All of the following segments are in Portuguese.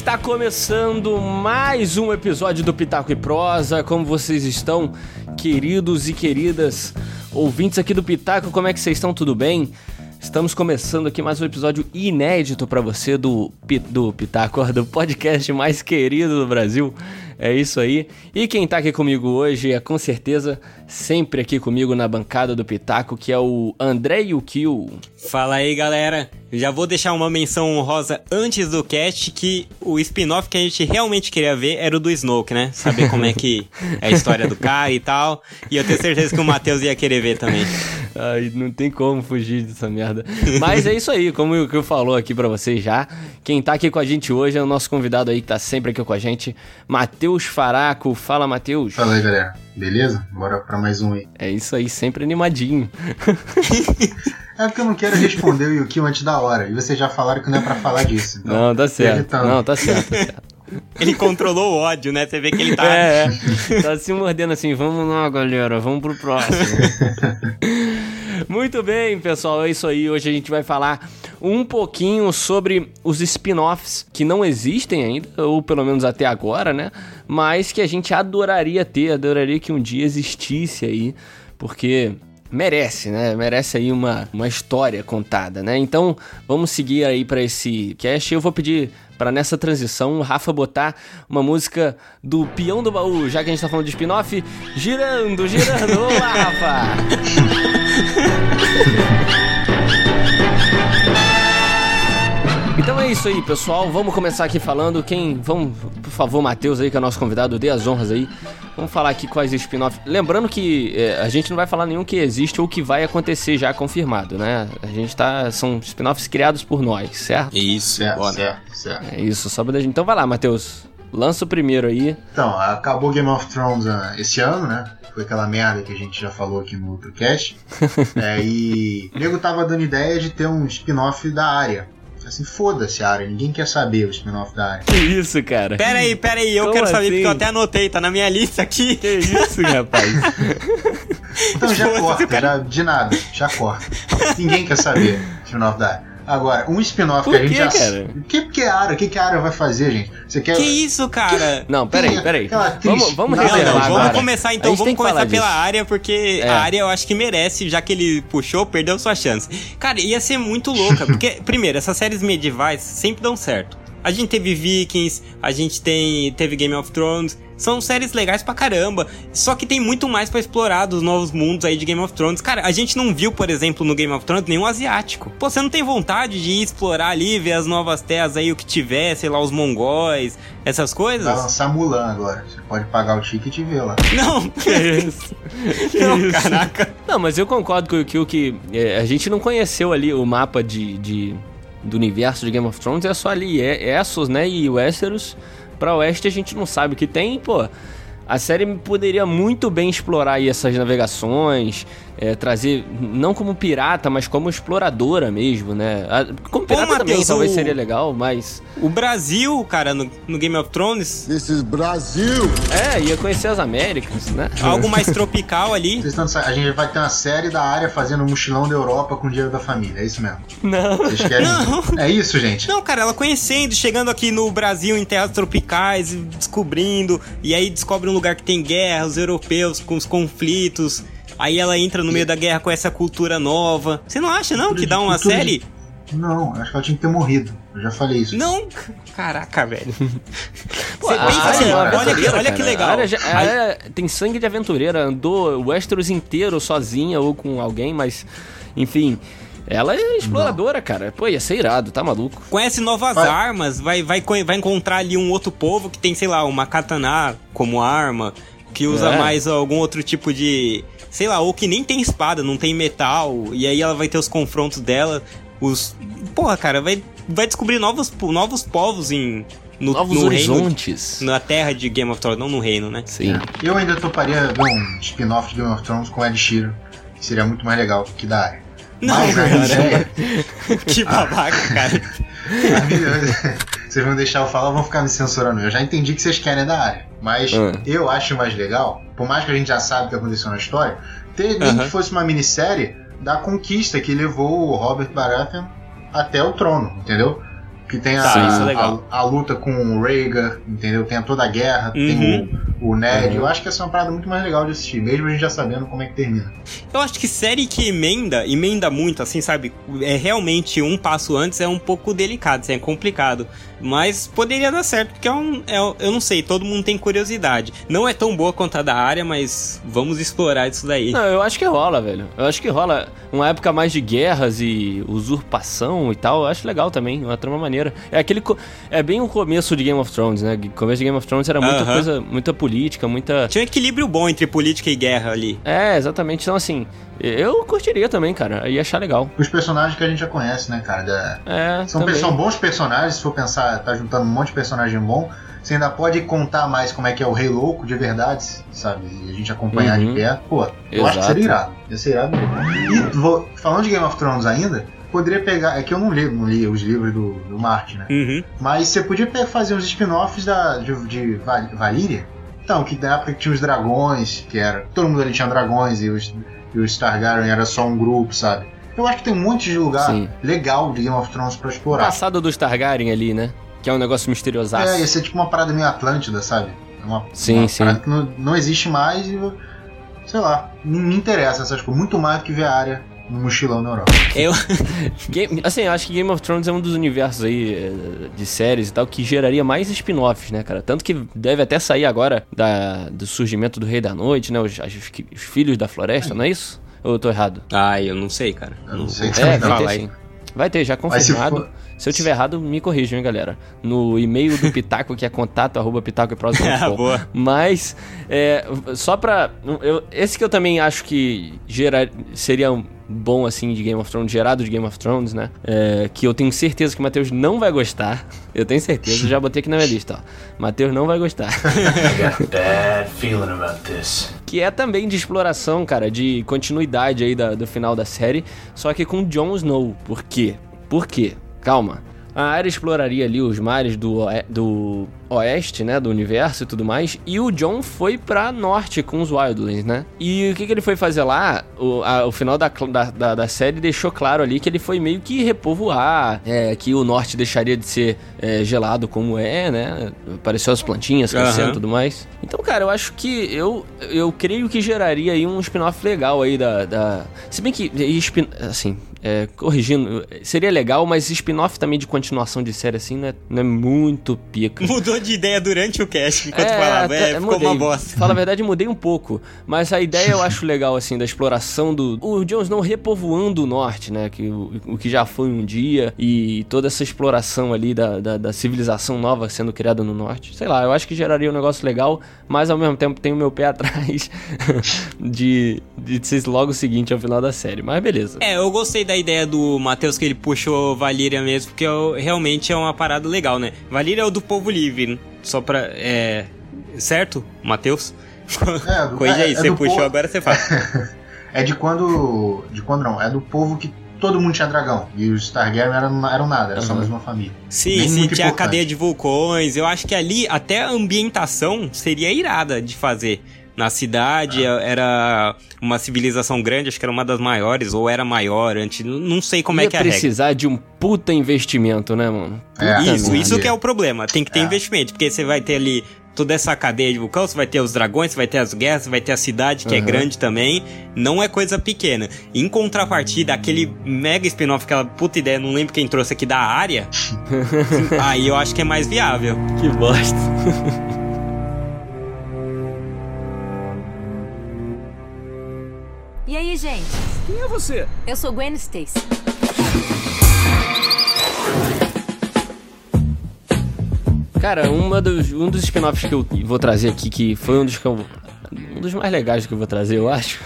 Está começando mais um episódio do Pitaco e Prosa. Como vocês estão, queridos e queridas ouvintes aqui do Pitaco? Como é que vocês estão? Tudo bem? Estamos começando aqui mais um episódio inédito para você do Pitaco, do podcast mais querido do Brasil. É isso aí. E quem tá aqui comigo hoje é, com certeza, sempre aqui comigo na bancada do Pitaco, que é o André Yuki. Fala aí, galera. Já vou deixar uma menção honrosa antes do cast, que o spin-off que a gente realmente queria ver era o do Snoke, né? Saber como é que é a história do cara e tal. E eu tenho certeza que o Matheus ia querer ver também. Ai, não tem como fugir dessa merda. Mas é isso aí, como o que eu falou aqui pra vocês já. Quem tá aqui com a gente hoje é o nosso convidado aí que tá sempre aqui com a gente, Matheus Faraco. Fala, Matheus. Fala aí, galera. Beleza? Bora pra mais um aí. É isso aí, sempre animadinho. É porque eu não quero responder o Yuki antes da hora. E vocês já falaram que não é pra falar disso. Então não, tá certo. Não, tá certo, tá certo. Ele controlou o ódio, né? Você vê que ele tá... tá se mordendo assim, vamos lá, galera, vamos pro próximo. Muito bem, pessoal, é isso aí. Hoje a gente vai falar um pouquinho sobre os spin-offs que não existem ainda, ou pelo menos até agora, né? Mas que a gente adoraria ter, adoraria que um dia existisse aí, porque... merece, né? Merece aí uma história contada, né? Então, vamos seguir aí pra esse cast. Eu vou pedir pra, nessa transição, o Rafa botar uma música do Peão do Baú, já que a gente tá falando de spin-off. Girando, girando! Ô, Rafa! Então é isso aí, pessoal. Vamos começar aqui falando Vamos, por favor, Matheus aí, que é o nosso convidado, dê as honras aí. Vamos falar aqui quais spin-offs. Lembrando que a gente não vai falar nenhum que existe ou que vai acontecer já confirmado, né? A gente tá... são spin-offs criados por nós, certo? Isso, certo. É isso, só pra gente. Então vai lá, Matheus. Lança o primeiro aí. Então, acabou Game of Thrones esse ano, né? Foi aquela merda que a gente já falou aqui no outro cast. E o nego tava dando ideia de ter um spin-off da Arya. Assim, foda-se a Arya, ninguém quer saber o spin-off da Arya. Que isso, cara? Pera aí, eu quero saber, assim? Porque eu até anotei, tá na minha lista aqui. Que isso, rapaz? Então já corta, cara... já corta. Ninguém quer saber o spin-off da Arya. Agora, um spin-off que a gente já... O que a Arya? O que a Arya vai fazer, gente? Você quer... Que isso, cara? Que... Não, peraí. Vamos começar então, vamos começar pela Arya, porque a Arya eu acho que merece, já que ele puxou, perdeu sua chance. Cara, ia ser muito louca, porque, primeiro, essas séries medievais sempre dão certo. A gente teve Vikings, a gente teve Game of Thrones... São séries legais pra caramba, só que tem muito mais pra explorar dos novos mundos aí de Game of Thrones. Cara, a gente não viu, por exemplo, no Game of Thrones nenhum asiático. Pô, você não tem vontade de ir explorar ali, ver as novas terras aí, o que tiver, sei lá, os mongóis, essas coisas? Vai lançar Mulan agora, você pode pagar o ticket e ver lá. Não, que isso? Não, caraca. Não, mas eu concordo com o Kyu que a gente não conheceu ali o mapa do universo de Game of Thrones, é só ali, Essos, né, e Westeros. Pra oeste a gente não sabe o que tem, pô. A série poderia muito bem explorar aí essas navegações, trazer, não como pirata, mas como exploradora mesmo, né? Como pirata, pô, Matheus, também talvez seria legal, mas... O Brasil, cara, no Game of Thrones... This is Brasil! É, ia conhecer as Américas, né? Algo mais tropical ali. A gente vai ter uma série da Arya fazendo um mochilão da Europa com o dinheiro da família, é isso mesmo? Não. Vocês querem... Não. É isso, gente? Não, cara, ela conhecendo, chegando aqui no Brasil em terras tropicais, descobrindo, e aí descobre um lugar que tem guerra, os europeus com os conflitos, aí ela entra no meio da guerra com essa cultura nova. Você não acha, não, que dá uma série? Não, acho que ela tinha que ter morrido. Eu já falei isso. Não, caraca, velho. Pô, você pensa assim, olha que legal. Ela tem sangue de aventureira, andou o Westeros inteiro sozinha ou com alguém, mas, enfim... Ela é exploradora, cara. Pô, ia ser irado, tá maluco? Conhece novas armas, vai encontrar ali um outro povo que tem, sei lá, uma katana como arma, que usa mais algum outro tipo de... Sei lá, ou que nem tem espada, não tem metal, e aí ela vai ter os confrontos dela, os... Porra, cara, vai descobrir novos povos em... Novos horizontes. Reino, na terra de Game of Thrones, não no reino, né? Sim. Eu ainda toparia ver um spin-off de Game of Thrones com Ed Sheeran, que seria muito mais legal que da Arya. Não, mas, cara, que babaca, cara. Vocês vão deixar eu falar, vão ficar me censurando. Eu já entendi que vocês querem da Arya, mas eu acho mais legal, por mais que a gente já sabe o que aconteceu na história, nem que fosse uma minissérie da conquista que levou o Robert Baratheon até o trono, entendeu? Que tem a luta com o Rhaegar, entendeu? Tem toda a guerra, tem o Ned. Eu acho que essa é uma parada muito mais legal de assistir, mesmo a gente já sabendo como é que termina. Eu acho que série que emenda muito, assim, sabe? É realmente um passo antes, é um pouco delicado, assim, é complicado. Mas poderia dar certo, porque eu não sei, todo mundo tem curiosidade. Não é tão boa quanto a da Arya, mas vamos explorar isso daí. Não, eu acho que rola, velho. Eu acho que rola uma época mais de guerras e usurpação e tal. Eu acho legal também, uma trama maneira. É aquele... É bem o começo de Game of Thrones, né? O começo de Game of Thrones era muita coisa, muita política, muita... Tinha um equilíbrio bom entre política e guerra ali. É, exatamente. Então, assim... Eu curtiria também, cara. Ia achar legal. Os personagens que a gente já conhece, né, cara? São bons personagens, se for pensar, tá juntando um monte de personagem bom. Você ainda pode contar mais como é que é o Rei Louco de verdade, sabe? E a gente acompanhar de perto. Pô, eu acho que seria irado. Ia ser irado mesmo. E falando de Game of Thrones ainda, poderia pegar... É que eu não li os livros do Martin, né? Mas você podia fazer uns spin-offs de Valíria? Então, que na época tinha os dragões, que era... Todo mundo ali tinha dragões e os Targaryen era só um grupo, sabe? Eu acho que tem um monte de lugar legal de Game of Thrones pra explorar. Passado dos Targaryen ali, né? Que é um negócio misteriosaço. Ia ser tipo uma parada meio Atlântida, sabe? Uma parada que não existe mais e... Sei lá, não me interessa essas coisas. Muito mais do que ver a área no mochilão na Europa. Eu acho que Game of Thrones é um dos universos aí de séries e tal que geraria mais spin-offs, né, cara? Tanto que deve até sair agora do surgimento do Rei da Noite, né? Os Filhos da Floresta, não é isso? Ou eu tô errado? Eu não sei, cara. Eu não sei. Vai ter, já confirmado. Se eu tiver errado, me corrijam, hein, galera. No e-mail do Pitaco, que é contato@pitacoeprosa.com. Boa. Mas, só pra... Esse que eu também acho que seria bom, assim, de Game of Thrones, gerado de Game of Thrones, né? Que eu tenho certeza que o Matheus não vai gostar. Eu tenho certeza, já botei aqui na minha lista, ó. Matheus não vai gostar. I got a bad feeling about this. Que é também de exploração, cara, de continuidade aí do final da série, só que com Jon Snow. Por quê? Por quê? Calma. A Arya exploraria ali os mares do oeste, né, do universo e tudo mais, e o Jon foi pra norte com os Wildlings, né? E o que ele foi fazer lá? O final da série deixou claro ali que ele foi meio que repovoar, que o norte deixaria de ser gelado como é, né? Apareceu as plantinhas crescendo e tudo mais. Então, cara, eu acho que eu creio que geraria aí um spin-off legal aí da... Se bem que, assim... corrigindo, seria legal, mas spin-off também de continuação de série assim não é muito pica. Mudou de ideia durante o cast, enquanto falava, ficou mudei. Uma bosta. Fala a verdade, mudei um pouco, mas a ideia eu acho legal, assim, da exploração o Jon Snow repovoando o norte, né, que o que já foi um dia, e toda essa exploração ali da civilização nova sendo criada no norte, sei lá, eu acho que geraria um negócio legal, mas ao mesmo tempo tenho o meu pé atrás de ser logo o seguinte ao final da série, mas beleza. Eu gostei da ideia do Matheus, que ele puxou Valíria mesmo, porque realmente é uma parada legal, né? Valíria é o do povo livre, só pra... certo, Matheus? Coisa aí, você puxou, agora você fala. É de quando não, é do povo que todo mundo tinha dragão, e os Targaryen eram nada, era só mais uma família. Sim, tinha a cadeia de vulcões, eu acho que ali até a ambientação seria irada de fazer. Na cidade, era uma civilização grande, acho que era uma das maiores, ou era maior antes, não sei como é que é a regra. Ia precisar de um puta investimento, né, mano? Isso que é o problema, tem que ter investimento, porque você vai ter ali toda essa cadeia de vulcão, você vai ter os dragões, você vai ter as guerras, você vai ter a cidade, que é grande também, não é coisa pequena. Em contrapartida, aquele mega spin-off, aquela puta ideia, não lembro quem trouxe aqui da área, aí eu acho que é mais viável. Que bosta. E aí, gente? Quem é você? Eu sou Gwen Stacy. Cara, um dos spin-offs que eu vou trazer aqui, que foi um dos mais legais que eu vou trazer, eu acho,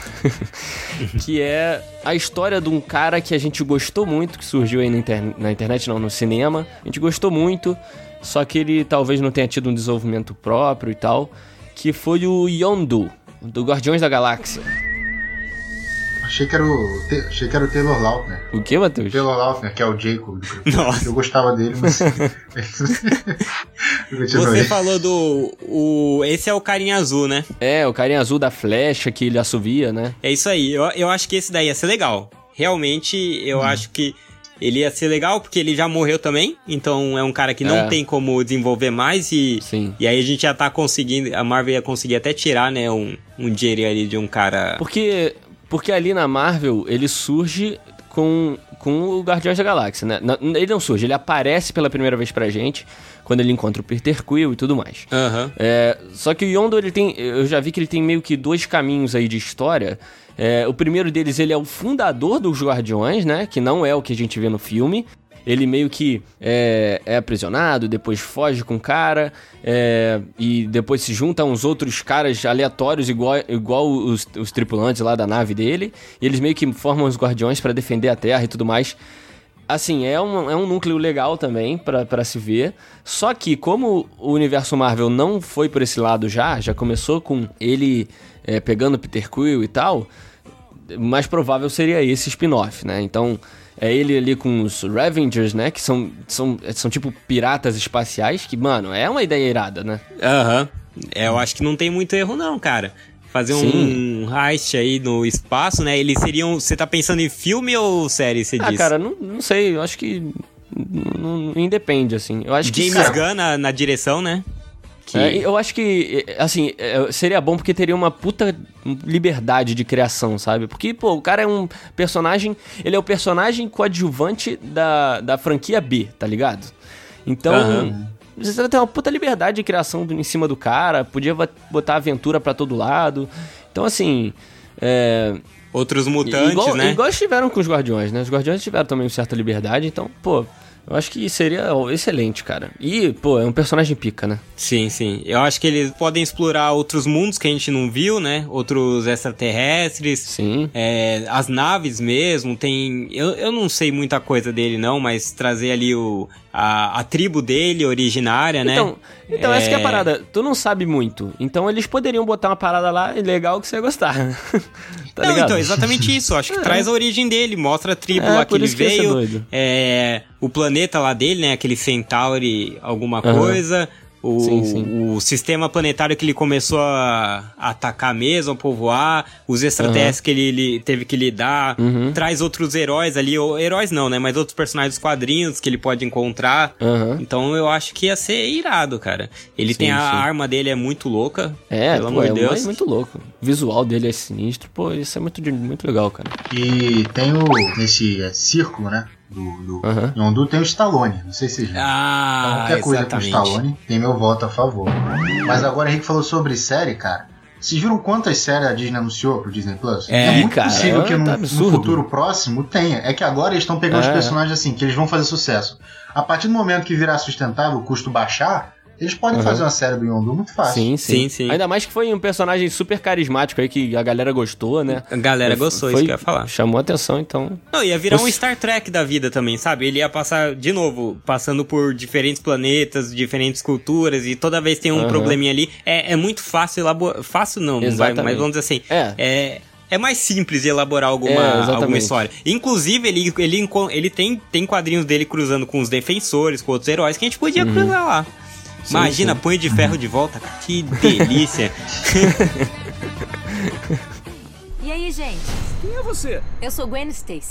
que é a história de um cara que a gente gostou muito, que surgiu aí na internet, não, no cinema. A gente gostou muito, só que ele talvez não tenha tido um desenvolvimento próprio e tal, que foi o Yondu, do Guardiões da Galáxia. Achei que era o Taylor Lautner. O que, Matheus? O Taylor Lautner, que é o Jacob. Nossa. Eu gostava dele, mas... Você falou do... Esse é o carinha azul, né? É, o carinha azul da flecha que ele assovia, né? É isso aí. Eu acho que esse daí ia ser legal. Realmente, eu acho que... ele ia ser legal, porque ele já morreu também, então é um cara que não tem como desenvolver mais e, sim, e aí a gente já tá conseguindo, a Marvel ia conseguir até tirar, né, um dinheiro ali de um cara... Porque ali na Marvel ele surge com o Guardiões da Galáxia, né? Ele não surge, ele aparece pela primeira vez pra gente, quando ele encontra o Peter Quill e tudo mais. Uhum. Só que o Yondu, ele tem, eu já vi que ele tem meio que dois caminhos aí de história. O primeiro deles, ele é o fundador dos Guardiões, né? Que não é o que a gente vê no filme. Ele meio que é aprisionado, depois foge com o cara, e depois se junta a uns outros caras aleatórios, igual os tripulantes lá da nave dele, e eles meio que formam os Guardiões pra defender a Terra e tudo mais. Assim, é um núcleo legal também pra se ver, só que como o universo Marvel não foi por esse lado já começou com ele pegando Peter Quill e tal, mais provável seria esse spin-off, né? Então... é ele ali com os Ravengers, né? Que são tipo piratas espaciais. Que, mano, é uma ideia irada, né? Aham. Uhum. Eu acho que não tem muito erro não, cara. Fazer um heist aí no espaço, né? Eles seriam... Você tá pensando em filme ou série, você disse? Ah, cara, não sei. Eu acho que... Não, independe, assim. Eu acho que James Gunn na direção, né? Que... eu acho que, assim, seria bom porque teria uma puta liberdade de criação, sabe? Porque, pô, o cara é um personagem... Ele é o personagem coadjuvante da franquia B, tá ligado? Então, você vai ter uma puta liberdade de criação em cima do cara. Podia botar aventura pra todo lado. Então, assim... Outros mutantes, né? Igual estiveram com os Guardiões, né? Os Guardiões tiveram também uma certa liberdade, então, pô... Eu acho que seria excelente, cara. E, pô, é um personagem pica, né? Sim, sim. Eu acho que eles podem explorar outros mundos que a gente não viu, né? Outros extraterrestres. Sim. As naves mesmo, tem... Eu não sei muita coisa dele, não, mas trazer ali a tribo dele, originária, né? Então essa que é a parada. Tu não sabe muito. Então, eles poderiam botar uma parada lá legal que você ia gostar. Tá não, ligado? Então, exatamente isso. Acho que traz a origem dele, mostra a tribo lá que ele veio. O planeta lá dele, né? Aquele Centauri alguma coisa. O sistema planetário que ele começou a atacar mesmo, a povoar. Os extraterrestres que ele teve que lidar. Traz outros heróis ali. Heróis não, né? Mas outros personagens dos quadrinhos que ele pode encontrar. Então eu acho que ia ser irado, cara. Ele tem a arma dele, é muito louca. Pelo amor de Deus. É muito louco. O visual dele é sinistro. Pô, isso é muito legal, cara. E tem nesse círculo, né? do Yondu tem o Stallone, não sei se já qualquer coisa exatamente. Com o Stallone tem meu voto a favor. Mas agora o Henrique falou sobre série, cara. Vocês viram quantas séries a Disney anunciou pro Disney Plus? É muito cara, possível que no futuro próximo tenha. É que agora eles estão pegando os personagens assim, que eles vão fazer sucesso. A partir do momento que virar sustentável, o custo baixar, eles podem fazer uma série do Yondu muito fácil. Sim. Ainda mais que foi um personagem super carismático aí, que a galera gostou, né? A galera gostou, isso que eu ia falar. Chamou atenção, então... Não, ia virar um Star Trek da vida também, sabe? Ele ia passar, de novo, passando por diferentes planetas, diferentes culturas, e toda vez tem um probleminha ali. É muito fácil elaborar... Fácil não, exatamente. Não vai, mas vamos dizer assim... É mais simples elaborar alguma história. Inclusive, ele tem quadrinhos dele cruzando com os defensores, com outros heróis, que a gente podia cruzar lá. Imagina, punho de ferro de volta, que delícia. E aí, gente? Quem é você? Eu sou Gwen Stacy.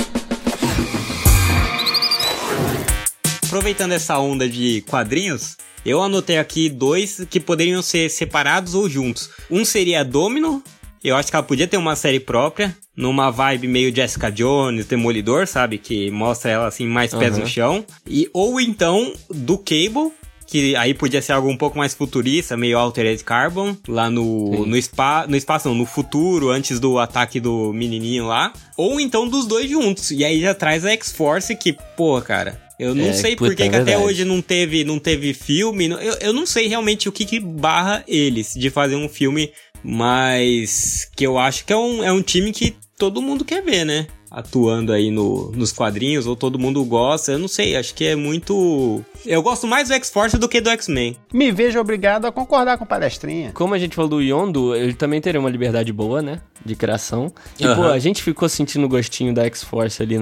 Aproveitando essa onda de quadrinhos, eu anotei aqui dois que poderiam ser separados ou juntos. Um seria a Domino, eu acho que ela podia ter uma série própria, numa vibe meio Jessica Jones, Demolidor, sabe? Que mostra ela assim, mais pés no chão. Ou então, do Cable, que aí podia ser algo um pouco mais futurista, meio Altered Carbon, lá no espaço, não, no futuro, antes do ataque do menininho lá. Ou então dos dois juntos, e aí já traz a X-Force, que, pô, cara, eu não sei por que até hoje não teve filme, eu não sei realmente o que barra eles de fazer um filme, mas que eu acho que é um time que todo mundo quer ver, né? Atuando aí nos quadrinhos, ou todo mundo gosta, eu não sei, acho que é muito... Eu gosto mais do X-Force do que do X-Men. Me vejo obrigado a concordar com o palestrinha. Como a gente falou do Yondu, ele também teria uma liberdade boa, né, de criação. E, pô, a gente ficou sentindo o gostinho da X-Force ali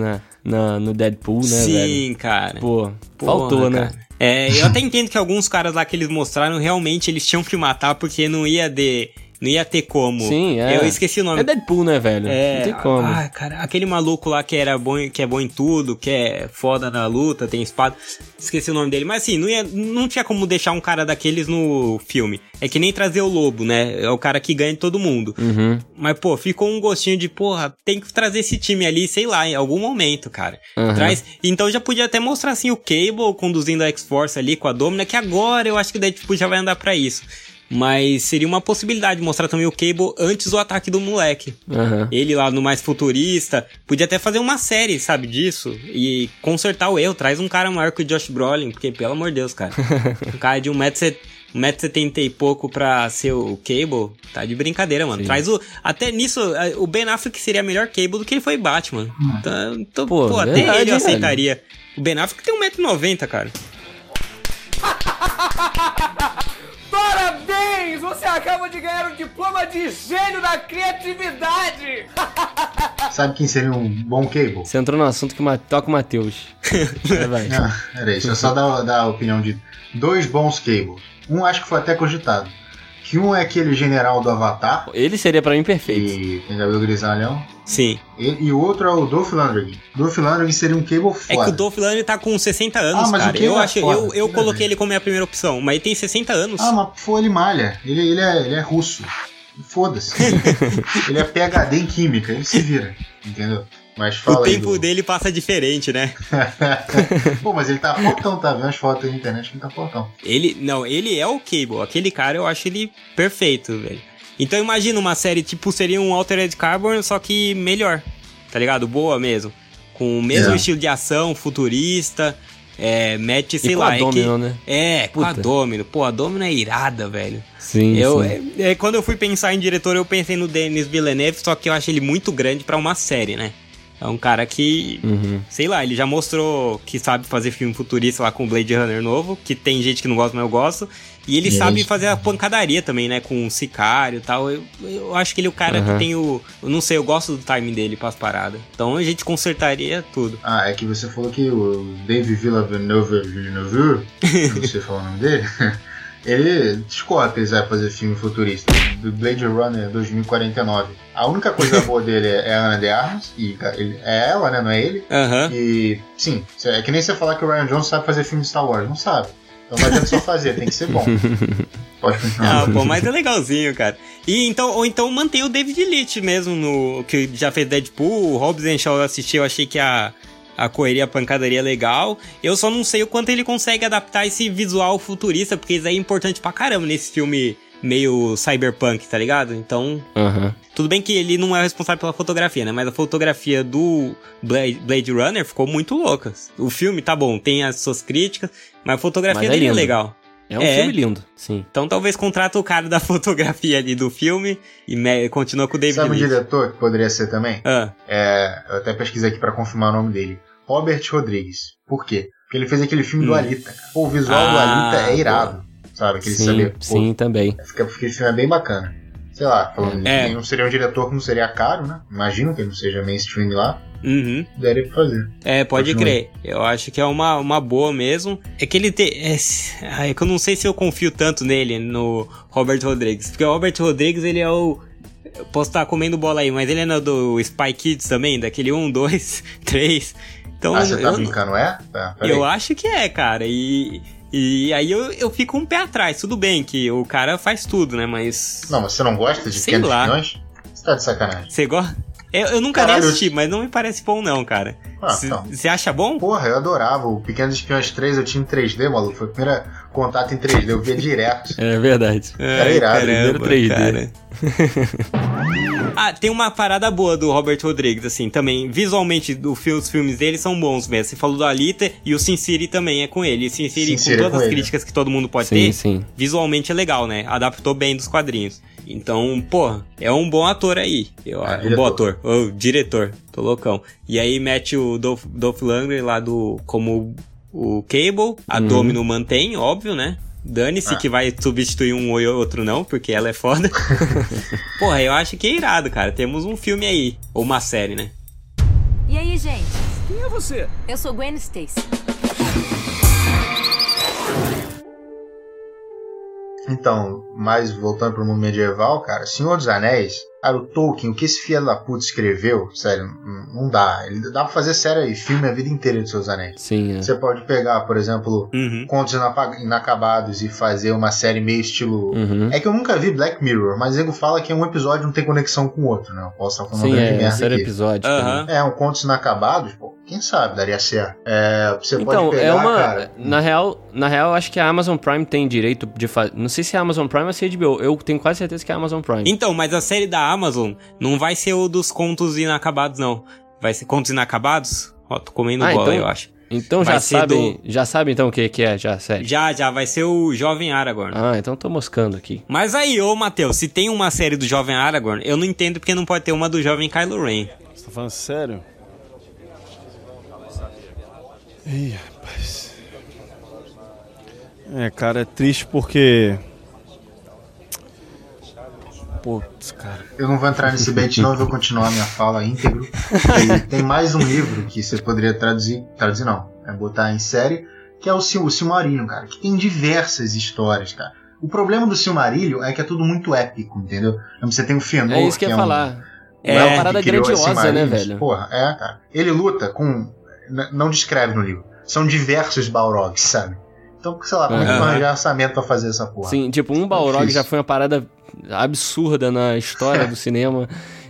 no Deadpool, né, sim, velho? Sim, cara. Pô, faltou, né? Cara. Eu até entendo que alguns caras lá que eles mostraram, realmente eles tinham que matar, porque não ia de... Não ia ter como. Sim, é. Eu esqueci o nome. É Deadpool, né, velho? É, não tem como. Ah, cara, aquele maluco lá que, era bom, que é bom em tudo, que é foda na luta, tem espada. Esqueci o nome dele. Mas assim, não tinha como deixar um cara daqueles no filme. É que nem trazer o Lobo, né? É o cara que ganha de todo mundo. Uhum. Mas, pô, ficou um gostinho de, porra, tem que trazer esse time ali, sei lá, em algum momento, cara. Uhum. Traz. Então já podia até mostrar, assim, o Cable conduzindo a X-Force ali com a Domino, que agora eu acho que o Deadpool já vai andar pra isso. Mas seria uma possibilidade mostrar também o Cable antes do ataque do moleque. Uhum. Ele lá no mais futurista. Podia até fazer uma série, sabe, disso. E consertar o erro. Traz um cara maior que o Josh Brolin. Porque, pelo amor de Deus, cara. Um cara de 1,70m e pouco pra ser o Cable. Tá de brincadeira, mano. Sim. Traz o... Até nisso, o Ben Affleck seria melhor Cable do que ele foi Batman. Então, pô, até verdade, ele eu aceitaria. Velho. O Ben Affleck tem 1,90m, cara. Parabéns! Você acaba de ganhar o diploma de gênio da criatividade! Sabe quem seria um bom Cable? Você entrou no assunto que toca o Matheus. Não, era isso. Eu só dar a opinião de dois bons Cables. Um acho que foi até cogitado. Que um é aquele general do Avatar. Ele seria pra mim perfeito. E ainda viu o Grisalhão? Sim. E o outro é o Dolph Lundgren. Dolph Lundgren seria um Cable foda. É que o Dolph Lundgren tá com 60 anos, mas cara. Eu coloquei ele como minha primeira opção, mas ele tem 60 anos. Ah, mas pô, ele malha. Ele é russo. Foda-se. Ele é PhD em química, ele se vira. Entendeu? Mas fala o tempo dele passa diferente, né? Pô, mas ele tá fortão, tá? Vendo as fotos aí na internet que ele tá fortão. Ele é o Cable. Aquele cara eu acho ele perfeito, velho. Então imagina uma série, tipo, seria um Altered Carbon, só que melhor, tá ligado? Boa mesmo. Com o mesmo estilo de ação, futurista, mete, sei lá... E com a Domino, né? É, com a Domino. Pô, a Domino é irada, velho. Sim, sim. Quando eu fui pensar em diretor, eu pensei no Denis Villeneuve, só que eu acho ele muito grande pra uma série, né? É um cara que, sei lá, ele já mostrou que sabe fazer filme futurista lá com o Blade Runner novo, que tem gente que não gosta, mas eu gosto. E ele sabe fazer a pancadaria também, né, com o sicário e tal. Eu acho que ele é o cara que tem o... Não sei, eu gosto do timing dele para as paradas. Então a gente consertaria tudo. Ah, é que você falou que o David Villeneuve, não sei falar o nome dele... Ele descobre que ele vai fazer filme futurista do Blade Runner 2049. A única coisa boa dele é a Ana de Armas, e é ela, né? Não é ele. E sim, é que nem você falar que o Ryan Johnson sabe fazer filme de Star Wars, não sabe. Então não adianta só fazer, tem que ser bom. Pode continuar. Ah, pô, mas é legalzinho, cara. Ou então mantém o David Leitch mesmo, que já fez Deadpool, o Hobbs and Shaw eu assisti, eu achei que a correria, a pancadaria é legal. Eu só não sei o quanto ele consegue adaptar esse visual futurista, porque isso aí é importante pra caramba nesse filme meio cyberpunk, tá ligado? Então, tudo bem que ele não é responsável pela fotografia, né? Mas a fotografia do Blade Runner ficou muito louca. O filme, tá bom, tem as suas críticas, mas a fotografia dele é legal. É um filme lindo, sim. Então talvez contrata o cara da fotografia ali do filme e continua com o David Leitch. Sabe o diretor que poderia ser também? Eu até pesquisei aqui pra confirmar o nome dele. Robert Rodriguez. Por quê? Porque ele fez aquele filme do Alita. Pô, o visual do Alita é irado. Boa. Sabe? Aquele saber. Sim, também. Aquele filme é bem bacana. Sei lá, falando ele não seria um diretor que não seria caro, né? Imagino que ele não seja mainstream lá. Daria pra fazer. Pode crer. Eu acho que é uma boa mesmo. É que ele tem... É que eu não sei se eu confio tanto nele, no Robert Rodriguez. Porque o Robert Rodriguez, ele é o... Eu posso estar comendo bola aí, mas ele é do Spy Kids também, daquele 1, 2, 3... Então, você tá brincando, é? Tá, eu acho que é, cara. E aí eu fico um pé atrás. Tudo bem que o cara faz tudo, né? Mas... Não, mas você não gosta de pequenos filhões? Você tá de sacanagem. Você gosta? Eu nunca nem assisti, mas não me parece bom não, cara. Você acha bom? Porra, eu adorava. O Pequenos Espiões 3 eu tinha em 3D, maluco. Foi o primeiro contato em 3D, eu via direto. É verdade. Era irado. Primeiro 3D. Cara. Tem uma parada boa do Robert Rodriguez, assim, também. Visualmente, os filmes dele são bons mesmo. Você falou do Alita e o Sin City também é com ele. E Sin City com todas as críticas que todo mundo pode ter, visualmente é legal, né? Adaptou bem dos quadrinhos. Então, porra, é um bom ator aí. Um bom ator. Ou diretor. Tô loucão. E aí mete o Dolph Lundgren lá como o Cable. A Domino mantém, óbvio, né? Dane-se que vai substituir um ou outro não, porque ela é foda. Porra, eu acho que é irado, cara. Temos um filme aí. Ou uma série, né? E aí, gente? Quem é você? Eu sou Gwen Stacy. Então, mas voltando pro mundo medieval, cara, Senhor dos Anéis, cara, o Tolkien, o que esse filho da puta escreveu, sério, não dá. Ele dá pra fazer série e filme a vida inteira de Senhor dos Anéis. Sim, é. Você pode pegar, por exemplo, Contos Inacabados e fazer uma série meio estilo... Uhum. É que eu nunca vi Black Mirror, mas ele fala que um episódio não tem conexão com o outro, né? Eu posso estar falando uma grande merda série aqui. Episódio. Uhum. É, um Contos Inacabados, pô. Quem sabe, daria certo. É, você então, pode pegar, é uma, cara... Na real, acho que a Amazon Prime tem direito de fazer... Não sei se é a Amazon Prime ou se é a HBO. Eu tenho quase certeza que é a Amazon Prime. Então, mas a série da Amazon não vai ser o dos Contos Inacabados, não. Vai ser Contos Inacabados? Ó, tô comendo bola, então, eu acho. Então vai já sabe então o que é já a série? Já, vai ser o Jovem Aragorn. Ah, então tô moscando aqui. Mas aí, ô Matheus, se tem uma série do Jovem Aragorn, eu não entendo porque não pode ter uma do Jovem Kylo Ren. Você tá falando sério? Ih, rapaz. É, cara, é triste porque... Putz, cara. Eu não vou entrar nesse bait não, eu vou continuar a minha fala íntegro. Tem mais um livro que você poderia traduzir não, é botar em série, que é o Silmarillion, cara, que tem diversas histórias, cara. O problema do Silmarillion é que é tudo muito épico, entendeu? Então, você tem o Fëanor, é isso que eu ia falar. É uma parada grandiosa, né, velho? Porra, é, cara. Ele luta com... Não descreve no livro. São diversos Balrogs, sabe? Então, sei lá, como é que vai arranjar orçamento pra fazer essa porra? Sim, tipo, um Balrog já foi uma parada absurda na história do cinema.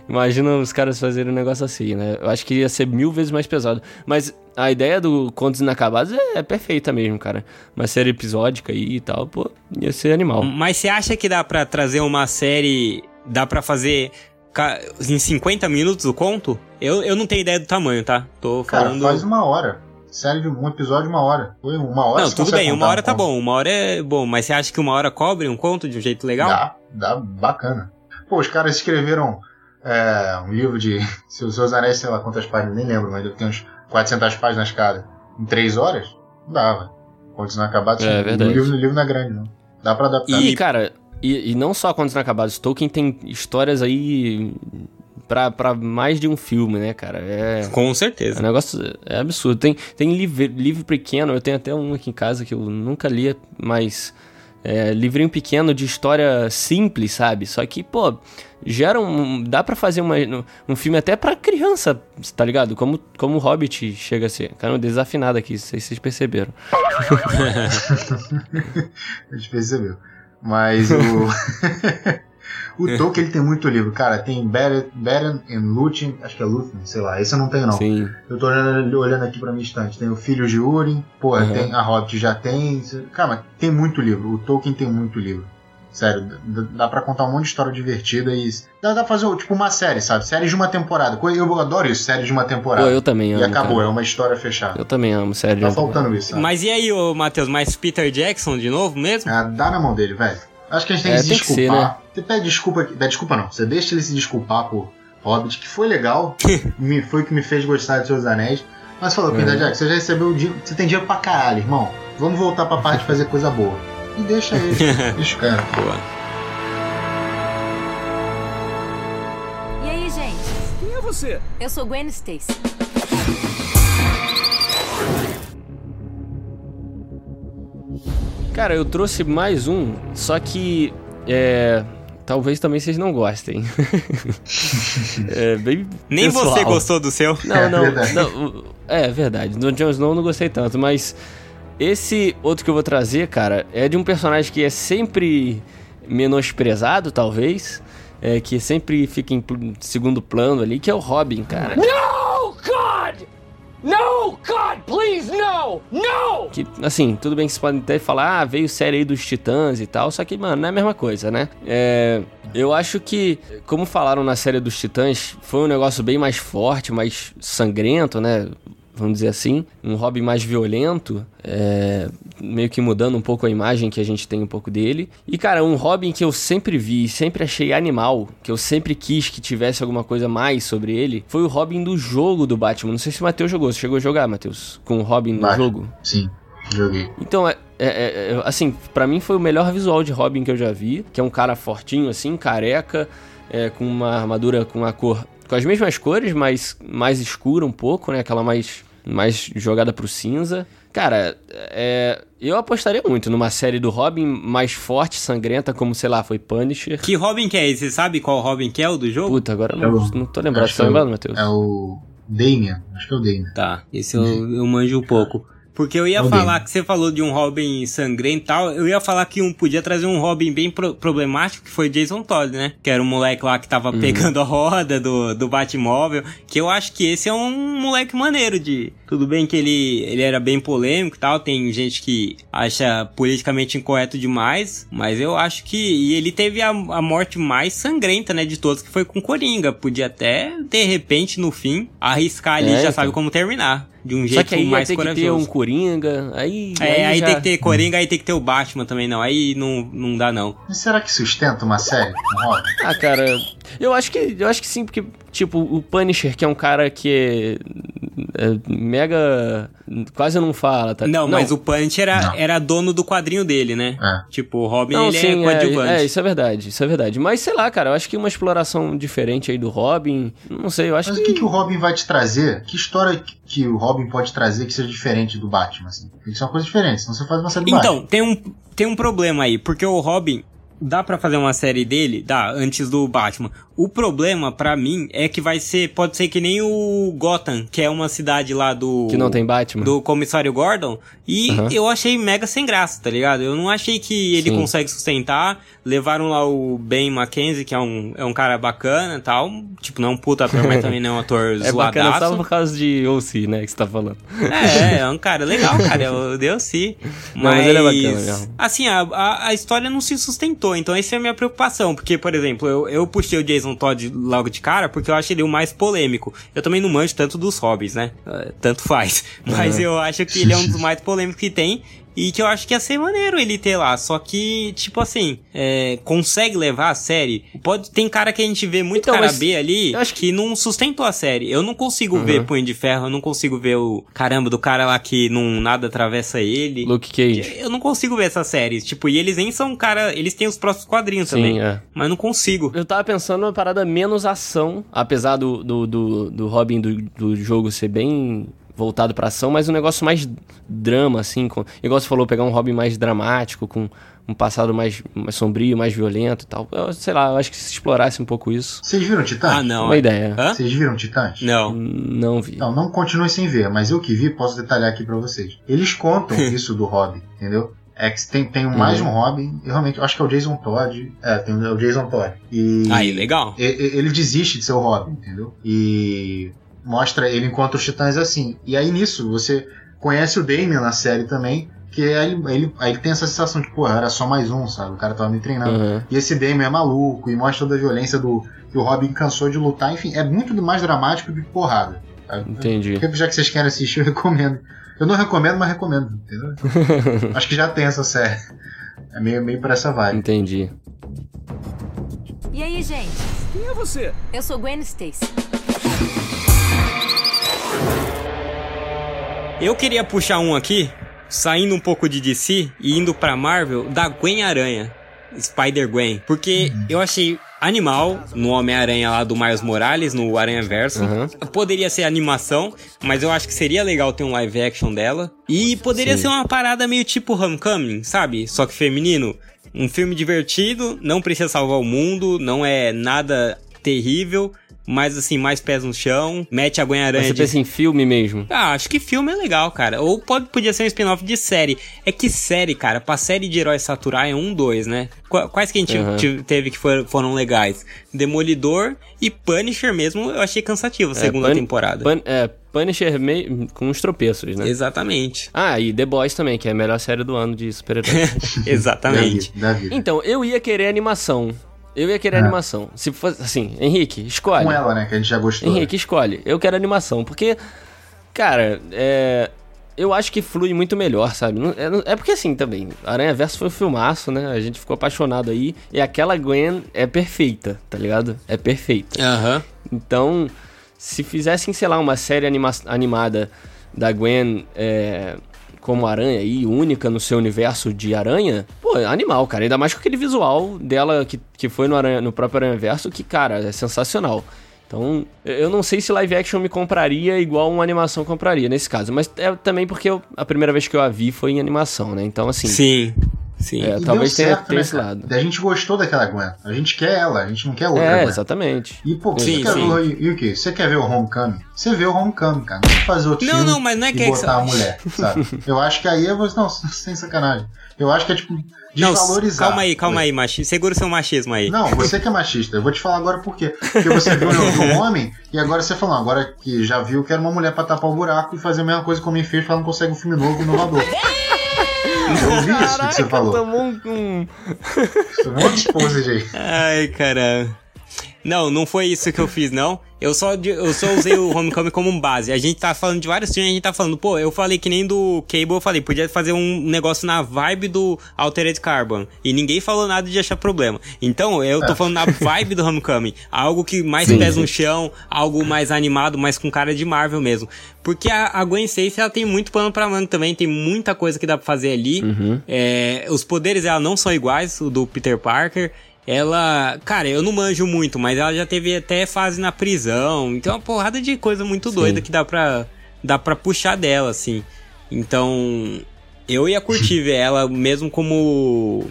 Imagina os caras fazerem um negócio assim, né? Eu acho que ia ser 1000 vezes mais pesado. Mas a ideia do Contos Inacabados é perfeita mesmo, cara. Uma série episódica aí e tal, pô, ia ser animal. Mas você acha que dá pra trazer uma série... Dá pra fazer... Em 50 minutos o conto? Eu não tenho ideia do tamanho, tá? Tô falando... Cara, faz uma hora. Série de um episódio, uma hora. Foi uma hora. Não, tudo bem, uma hora tá bom. Uma hora é bom, mas você acha que uma hora cobre um conto de um jeito legal? Dá bacana. Pô, os caras escreveram um livro de... Se os seus anéis, sei lá quantas páginas, nem lembro, mas deve ter uns 400 páginas cada. Em 3 horas? Não dava. Contos Inacabados. É verdade. O livro não é grande, não. Dá pra adaptar. E, cara... E não só Contos Inacabados, Tolkien tem histórias aí pra mais de um filme, né, cara? É, com certeza. O negócio é absurdo. Tem livro pequeno, eu tenho até um aqui em casa que eu nunca li, mas livrinho pequeno de história simples, sabe? Só que, pô, gera dá pra fazer um filme até pra criança, tá ligado? Como o Hobbit chega a ser. Cara, desafinado aqui, não sei se vocês perceberam. A gente percebeu. Mas o Tolkien ele tem muito livro, cara. Tem Beren and Lúthien, acho que é Lúthien, sei lá. Esse eu não tenho, não. Sim. Eu tô olhando aqui pra minha estante. Tem o Filho de Húrin, porra, tem a Hobbit já tem. Cara, mas tem muito livro. O Tolkien tem muito livro. Sério, dá pra contar um monte de história divertida e... Dá pra fazer, tipo, uma série, sabe? Série de uma temporada. Eu adoro isso, série de uma temporada. Eu também amo, e acabou, cara. É uma história fechada. Eu também amo, série de uma temporada. Tá faltando isso, sabe? Mas e aí, ô Matheus, mas Peter Jackson de novo mesmo? Ah, dá na mão dele, velho. Acho que a gente tem que se desculpar. Que ser, né? Você pede desculpa... Desculpa não, você deixa ele se desculpar por Hobbit, que foi legal, foi o que me fez gostar de Senhor dos Anéis. Mas falou, Peter Jackson, você já recebeu dinheiro... Você tem dinheiro pra caralho, irmão. Vamos voltar pra parte de fazer coisa boa. E deixa ele, deixa o cara. Boa. E aí, gente? Quem é você? Eu sou Gwen Stacy. Cara, eu trouxe mais um, só que talvez também vocês não gostem. Bem nem pessoal. Você gostou do seu? Não. É verdade. No Jon Snow não gostei tanto, mas... Esse outro que eu vou trazer, cara, é de um personagem que é sempre menosprezado, talvez, que sempre fica em segundo plano ali, que é o Robin, cara. No, God! No, God, please, no! No! Que, assim, tudo bem que vocês podem até falar, veio série aí dos Titãs e tal, só que, mano, não é a mesma coisa, né? Eu acho que, como falaram na série dos Titãs, foi um negócio bem mais forte, mais sangrento, né? Vamos dizer assim, um Robin mais violento, meio que mudando um pouco a imagem que a gente tem um pouco dele. E, cara, um Robin que eu sempre vi, sempre achei animal, que eu sempre quis que tivesse alguma coisa mais sobre ele, foi o Robin do jogo do Batman. Não sei se o Matheus jogou. Você chegou a jogar, Matheus? Com o Robin no jogo? Sim, joguei. Então, assim, pra mim foi o melhor visual de Robin que eu já vi, que é um cara fortinho, assim, careca, com uma armadura com uma cor... Com as mesmas cores, mas mais escura um pouco, né? Aquela mais mais jogada pro cinza. Cara, eu apostaria muito numa série do Robin mais forte, sangrenta, como, sei lá, foi Punisher. Que Robin que é esse? Você sabe qual Robin que é o do jogo? Puta, agora não tô lembrado. Você tá lembrando, Matheus? É o Damian, acho que é o Damian. Tá, esse eu manjo um pouco. Porque eu ia falar que você falou de um Robin sangrento e tal, eu ia falar que podia trazer um Robin bem problemático, que foi Jason Todd, né? Que era um moleque lá que tava pegando a roda do Batmóvel, que eu acho que esse é um moleque maneiro de... Tudo bem que ele era bem polêmico e tal, tem gente que acha politicamente incorreto demais, mas eu acho que... E ele teve a morte mais sangrenta, né, de todos, que foi com Coringa. Podia até, de repente, no fim, arriscar ali, já sabe como terminar. De um jeito mais corajoso. Só que aí tem que ter um Coringa, aí... aí já... tem que ter Coringa, aí tem que ter o Batman também, não. Aí não dá, não. Mas será que sustenta uma série? Ah, cara... Eu acho que sim, porque, tipo, o Punisher, que é um cara que é mega... Quase não fala, tá? Não, mas o Punisher era dono do quadrinho dele, né? É. Tipo, o Robin, ele é coadjuvante. É, isso é verdade. Mas, sei lá, cara, eu acho que uma exploração diferente aí do Robin... Não sei, eu acho mas que... Mas o que o Robin vai te trazer? Que história que o Robin pode trazer que seja diferente do Batman, assim? Tem que ser uma coisa diferente, senão você faz uma série do Batman. Então, tem um problema aí, porque o Robin... Dá pra fazer uma série dele? Dá, antes do Batman. O problema, pra mim, é que pode ser que nem o Gotham, que é uma cidade lá do... Que não tem Batman. Do Comissário Gordon. E eu achei mega sem graça, tá ligado? Eu não achei que ele consegue sustentar. Levaram lá o Ben Mackenzie, que é um cara bacana e tal. Tipo, não é um puta ator, mas também não é um ator zoadaço. É bacana só por causa de O.C., né, que você tá falando. É um cara legal, cara. Eu dei O.C. Mas ele é bacana mesmo. Assim, a história não se sustentou. Então essa é a minha preocupação, porque, por exemplo, eu puxei o Jason Todd logo de cara porque eu acho ele o mais polêmico. Eu também não manjo tanto dos Hobbits, né? Tanto faz. Mas eu acho que ele é um dos mais polêmicos que tem e que eu acho que ia ser maneiro ele ter lá. Só que, tipo assim, consegue levar a série? Tem cara que a gente vê muito então, cara B ali, acho que não sustentou a série. Eu não consigo ver Punho de Ferro, eu não consigo ver o caramba do cara lá que não nada atravessa ele. Luke Cage. Eu não consigo ver essa série. Tipo, e eles nem são cara... Eles têm os próprios quadrinhos também. Mas não consigo. Eu tava pensando numa parada menos ação, apesar do Robin do jogo ser bem... voltado pra ação, mas um negócio mais drama, assim, igual você falou, pegar um Robin mais dramático, com um passado mais sombrio, mais violento e tal. Eu, sei lá, eu acho que se explorasse um pouco isso. Vocês viram Titãs? Ah, não. Uma ideia. Vocês viram Titãs? Não. Não vi. Então, não continuem sem ver, mas eu que vi, posso detalhar aqui pra vocês. Eles contam isso do Robin, entendeu? É que tem mais um Robin, eu realmente acho que é o Jason Todd. É, tem o Jason Todd. E aí, legal. Ele desiste de ser o Robin, entendeu? E... mostra ele encontra os Titãs assim. E aí nisso, você conhece o Damian na série também, que aí ele tem essa sensação de, pô, era só mais um, sabe? O cara tava me treinando. E esse Damian é maluco, e mostra toda a violência que o Robin cansou de lutar. Enfim, é muito mais dramático do que porrada. Sabe? Entendi. Já que vocês querem assistir, eu recomendo. Eu não recomendo, mas recomendo. Entendeu? Acho que já tem essa série. É meio pra essa vibe. Entendi. E aí, gente? Quem é você? Eu sou Gwen Stacy. Eu queria puxar um aqui, saindo um pouco de DC e indo pra Marvel, da Gwen Aranha, Spider-Gwen. Porque eu achei animal no Homem-Aranha lá do Miles Morales, no Aranhaverso. Poderia ser animação, mas eu acho que seria legal ter um live action dela. E poderia ser uma parada meio tipo Homecoming, sabe? Só que feminino. Um filme divertido, não precisa salvar o mundo, não é nada terrível... Mas assim, mais pés no chão, mete a Gwen Aranha. Você pensa em filme mesmo? Ah, acho que filme é legal, cara. Ou podia ser um spin-off de série. É que série, cara, pra série de heróis saturar é 1, 2, né? Quais que a gente teve que foram legais? Demolidor e Punisher mesmo eu achei cansativo a segunda temporada. Punisher com uns tropeços, né? Exatamente. Ah, e The Boys também, que é a melhor série do ano de super-heróis. Exatamente. David. Então, eu ia querer animação. Eu ia querer animação. Se fosse assim, Henrique, escolhe. Com ela, né? Que a gente já gostou. Henrique, escolhe. Eu quero animação. Porque, cara, eu acho que flui muito melhor, sabe? É porque assim também. Aranhaverso foi um filmaço, né? A gente ficou apaixonado aí. E aquela Gwen é perfeita, tá ligado? É perfeita. Então, se fizessem, sei lá, uma série animada da Gwen... como aranha e única no seu universo de aranha, pô, animal, cara. Ainda mais com aquele visual dela que foi no próprio Aranhaverso, que, cara, é sensacional. Então, eu não sei se live action me compraria igual uma animação compraria nesse caso, mas é também porque a primeira vez que eu a vi foi em animação, né? Então, assim... Sim. Sim, é, talvez tenha certo, né, esse lado. A gente gostou daquela Gwen. A gente quer ela, a gente não quer outra Gwen. É, exatamente. E pô, Yuki, você quer ver o Homecoming? Você vê o Homecoming, cara. Não tem que fazer outro filme e que botar a mulher, sabe? Eu acho que aí eu vou... Não, sem sacanagem. Eu acho que é tipo... Desvalorizar. Não, calma aí, machismo. Segura o seu machismo aí. Não, você que é machista. Eu vou te falar agora por quê. Porque você viu um homem e agora você falou, agora que já viu que era uma mulher pra tapar o buraco e fazer a mesma coisa que o homem fez, ela não consegue um filme novo, inovador. Eu vi isso. Caraca, que você falou. Tomou um... Ai, caramba. Não foi isso que eu fiz, não. Eu só usei o Homecoming como um base. A gente tá falando de vários filmes, a gente tá falando... Pô, eu falei que nem do Cable, eu falei... Podia fazer um negócio na vibe do Altered Carbon. E ninguém falou nada de achar problema. Então, eu tô falando na vibe do Homecoming. Algo que mais pés no chão, algo mais animado, mais com cara de Marvel mesmo. Porque a Gwen Stacy, ela tem muito pano pra manga também. Tem muita coisa que dá pra fazer ali. Uhum. É, os poderes, ela não são iguais, o do Peter Parker... Ela, cara, eu não manjo muito, mas ela já teve até fase na prisão. Então é uma porrada de coisa muito doida que dá pra puxar dela, assim. Então, eu ia curtir ver ela mesmo como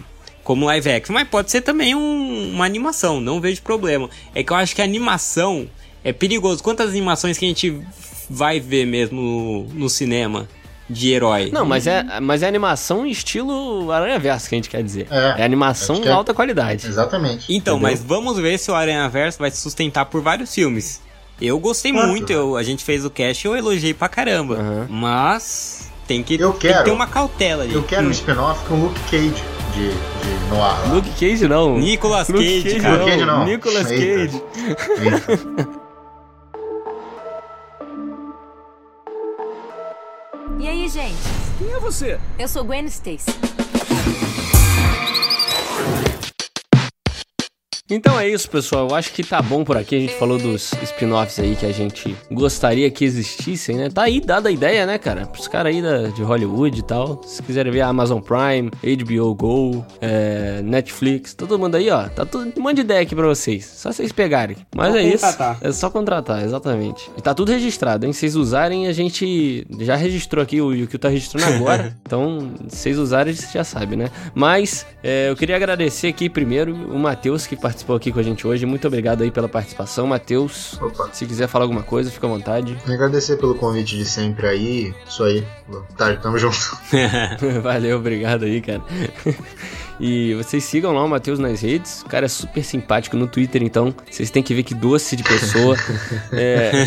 live action. Mas pode ser também uma animação, não vejo problema. É que eu acho que a animação é perigoso. Quantas animações que a gente vai ver mesmo no cinema? De herói. Não, mas é animação estilo Aranhaverso que a gente quer dizer. É animação de alta qualidade. Exatamente. Então, entendeu? Mas vamos ver se o Aranhaverso vai se sustentar por vários filmes. Eu gostei muito, a gente fez o cast e eu elogiei pra caramba. Uhum. Mas tem que ter uma cautela ali. Eu quero um spin-off com o Luke Cage de Noir. Luke Cage não. Nicolas Cage. Eita. E aí, gente? Quem é você? Eu sou Gwen Stacy. Então é isso, pessoal. Eu acho que tá bom por aqui. A gente falou dos spin-offs aí que a gente gostaria que existissem, né? Tá aí dada a ideia, né, cara? Pros caras aí de Hollywood e tal. Se quiserem ver a Amazon Prime, HBO Go, Netflix, todo mundo aí, ó. Tá todo, um monte de ideia aqui pra vocês. Só vocês pegarem. Mas é isso. É só contratar, exatamente. E tá tudo registrado, hein? Se vocês usarem, a gente já registrou aqui. O Yuki tá registrando agora. Então, se vocês usarem, vocês já sabem, né? Mas eu queria agradecer aqui primeiro o Matheus, que participou aqui com a gente hoje. Muito obrigado aí pela participação, Matheus. Se quiser falar alguma coisa, fica à vontade. Agradecer pelo convite de sempre aí. Isso aí. Tá, tamo junto. Valeu, obrigado aí, cara. E vocês sigam lá o Matheus nas redes. O cara é super simpático no Twitter, então vocês têm que ver que doce de pessoa.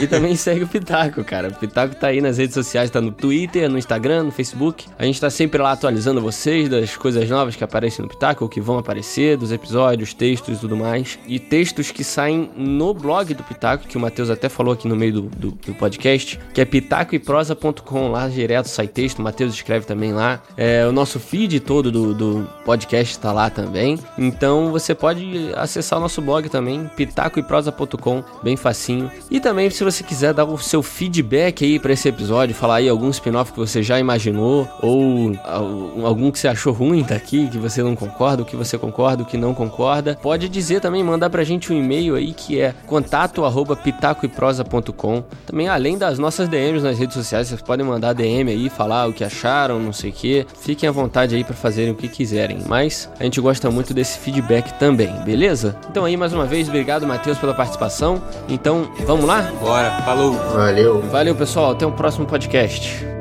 E também segue o Pitaco, cara. O Pitaco tá aí nas redes sociais, tá no Twitter, no Instagram, no Facebook. A gente tá sempre lá atualizando vocês das coisas novas que aparecem no Pitaco, ou que vão aparecer, dos episódios, textos e tudo mais. E textos que saem no blog do Pitaco, que o Matheus até falou aqui no meio do podcast, que é pitacoeprosa.com. Lá direto sai texto, o Matheus escreve também lá. O nosso feed todo do podcast tá lá também, então você pode acessar o nosso blog também, pitacoeprosa.com, bem facinho. E também, se você quiser dar o seu feedback aí pra esse episódio, falar aí algum spin-off que você já imaginou, ou algum que você achou ruim daqui, que você não concorda, o que você concorda, o que não concorda, pode dizer também, mandar pra gente um e-mail aí, que é contato@pitacoeprosa.com. Também, além das nossas DMs nas redes sociais, vocês podem mandar DM aí, falar o que acharam, não sei o que, fiquem à vontade aí pra fazerem o que quiserem, mas a gente gosta muito desse feedback também, beleza? Então aí, mais uma vez, obrigado, Matheus, pela participação. Então, vamos lá? Bora, falou! Valeu! Valeu, pessoal, até o próximo podcast.